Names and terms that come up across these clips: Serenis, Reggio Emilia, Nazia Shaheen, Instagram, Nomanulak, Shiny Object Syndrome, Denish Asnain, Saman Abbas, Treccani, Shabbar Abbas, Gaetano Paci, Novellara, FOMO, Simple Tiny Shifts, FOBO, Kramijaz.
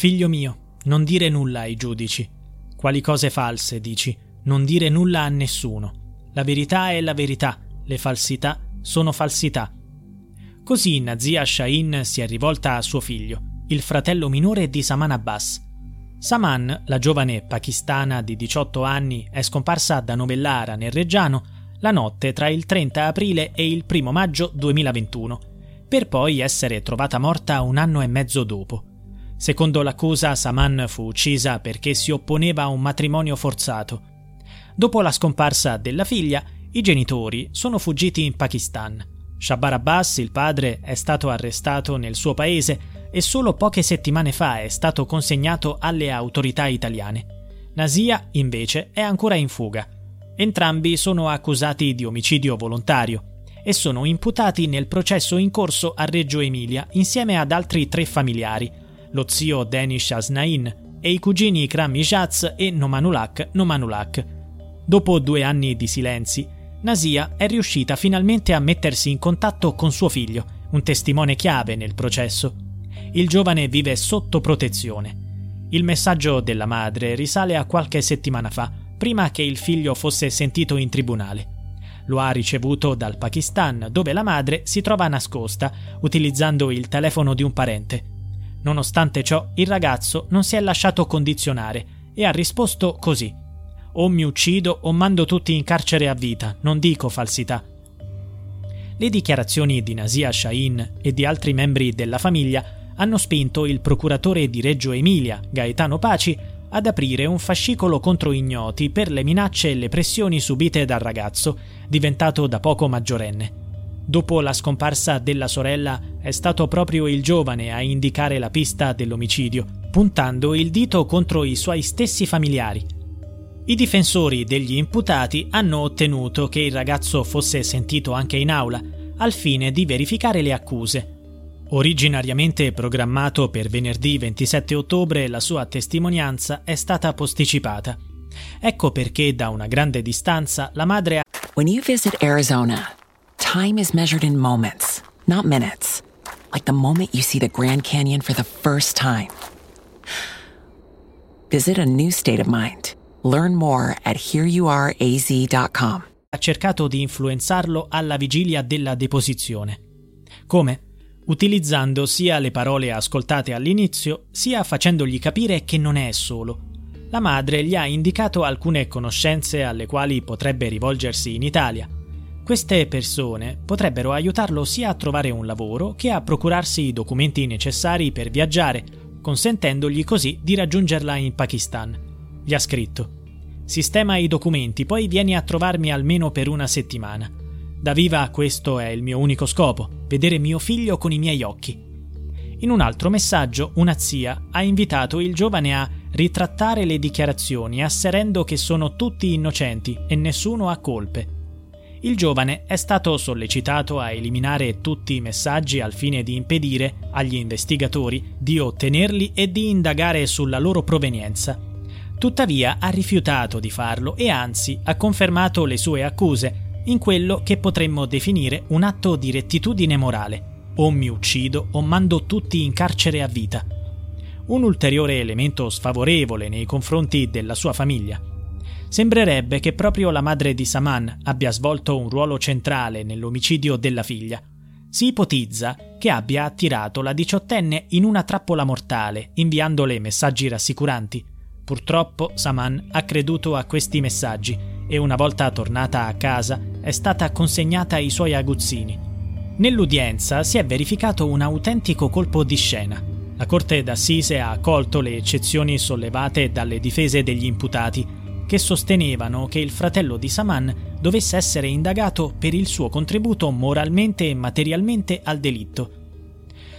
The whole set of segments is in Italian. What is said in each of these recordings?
Figlio mio, non dire nulla ai giudici. Quali cose false, dici? Non dire nulla a nessuno. La verità è la verità, le falsità sono falsità. Così Nazia Shaheen si è rivolta a suo figlio, il fratello minore di Saman Abbas. Saman, la giovane pakistana di 18 anni, è scomparsa da Novellara nel Reggiano la notte tra il 30 aprile e il 1 maggio 2021, per poi essere trovata morta un anno e mezzo dopo. Secondo l'accusa, Saman fu uccisa perché si opponeva a un matrimonio forzato. Dopo la scomparsa della figlia, i genitori sono fuggiti in Pakistan. Shabbar Abbas, il padre, è stato arrestato nel suo paese e solo poche settimane fa è stato consegnato alle autorità italiane. Nazia, invece, è ancora in fuga. Entrambi sono accusati di omicidio volontario e sono imputati nel processo in corso a Reggio Emilia insieme ad altri 3 familiari, lo zio Denish Asnain e i cugini Kramijaz e Nomanulak. Dopo 2 anni di silenzi, Nazia è riuscita finalmente a mettersi in contatto con suo figlio, un testimone chiave nel processo. Il giovane vive sotto protezione. Il messaggio della madre risale a qualche settimana fa, prima che il figlio fosse sentito in tribunale. Lo ha ricevuto dal Pakistan, dove la madre si trova nascosta, utilizzando il telefono di un parente. Nonostante ciò, il ragazzo non si è lasciato condizionare e ha risposto così: «O mi uccido o mando tutti in carcere a vita, non dico falsità». Le dichiarazioni di Nazia Shaheen e di altri membri della famiglia hanno spinto il procuratore di Reggio Emilia, Gaetano Paci, ad aprire un fascicolo contro ignoti per le minacce e le pressioni subite dal ragazzo, diventato da poco maggiorenne. Dopo la scomparsa della sorella, è stato proprio il giovane a indicare la pista dell'omicidio, puntando il dito contro i suoi stessi familiari. I difensori degli imputati hanno ottenuto che il ragazzo fosse sentito anche in aula, al fine di verificare le accuse. Originariamente programmato per venerdì 27 ottobre, la sua testimonianza è stata posticipata. Ecco perché da una grande distanza la madre ha... When you visit Arizona, time is measured in moments, not minutes. Like the moment you see the Grand Canyon for the first time. Visit a new state of mind. Learn more at hereyouareaz.com. Ha cercato di influenzarlo alla vigilia della deposizione. Come? Utilizzando sia le parole ascoltate all'inizio, sia facendogli capire che non è solo. La madre gli ha indicato alcune conoscenze alle quali potrebbe rivolgersi in Italia. Queste persone potrebbero aiutarlo sia a trovare un lavoro che a procurarsi i documenti necessari per viaggiare, consentendogli così di raggiungerla in Pakistan. Gli ha scritto: «Sistema i documenti, poi vieni a trovarmi almeno per una settimana. Da viva questo è il mio unico scopo, vedere mio figlio con i miei occhi». In un altro messaggio, una zia ha invitato il giovane a ritrattare le dichiarazioni, asserendo che sono tutti innocenti e nessuno ha colpe. Il giovane è stato sollecitato a eliminare tutti i messaggi al fine di impedire agli investigatori di ottenerli e di indagare sulla loro provenienza. Tuttavia ha rifiutato di farlo e anzi ha confermato le sue accuse in quello che potremmo definire un atto di rettitudine morale: o mi uccido o mando tutti in carcere a vita. Un ulteriore elemento sfavorevole nei confronti della sua famiglia. Sembrerebbe che proprio la madre di Saman abbia svolto un ruolo centrale nell'omicidio della figlia. Si ipotizza che abbia attirato la 18enne in una trappola mortale, inviandole messaggi rassicuranti. Purtroppo Saman ha creduto a questi messaggi e una volta tornata a casa è stata consegnata ai suoi aguzzini. Nell'udienza si è verificato un autentico colpo di scena. La Corte d'Assise ha accolto le eccezioni sollevate dalle difese degli imputati, che sostenevano che il fratello di Saman dovesse essere indagato per il suo contributo moralmente e materialmente al delitto.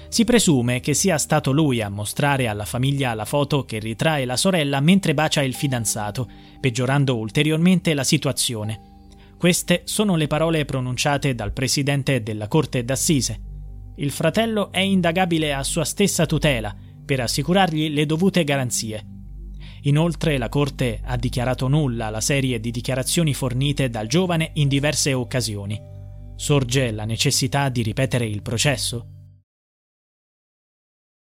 Si presume che sia stato lui a mostrare alla famiglia la foto che ritrae la sorella mentre bacia il fidanzato, peggiorando ulteriormente la situazione. Queste sono le parole pronunciate dal presidente della Corte d'Assise. Il fratello è indagabile a sua stessa tutela, per assicurargli le dovute garanzie. Inoltre la Corte ha dichiarato nulla la serie di dichiarazioni fornite dal giovane in diverse occasioni. Sorge la necessità di ripetere il processo?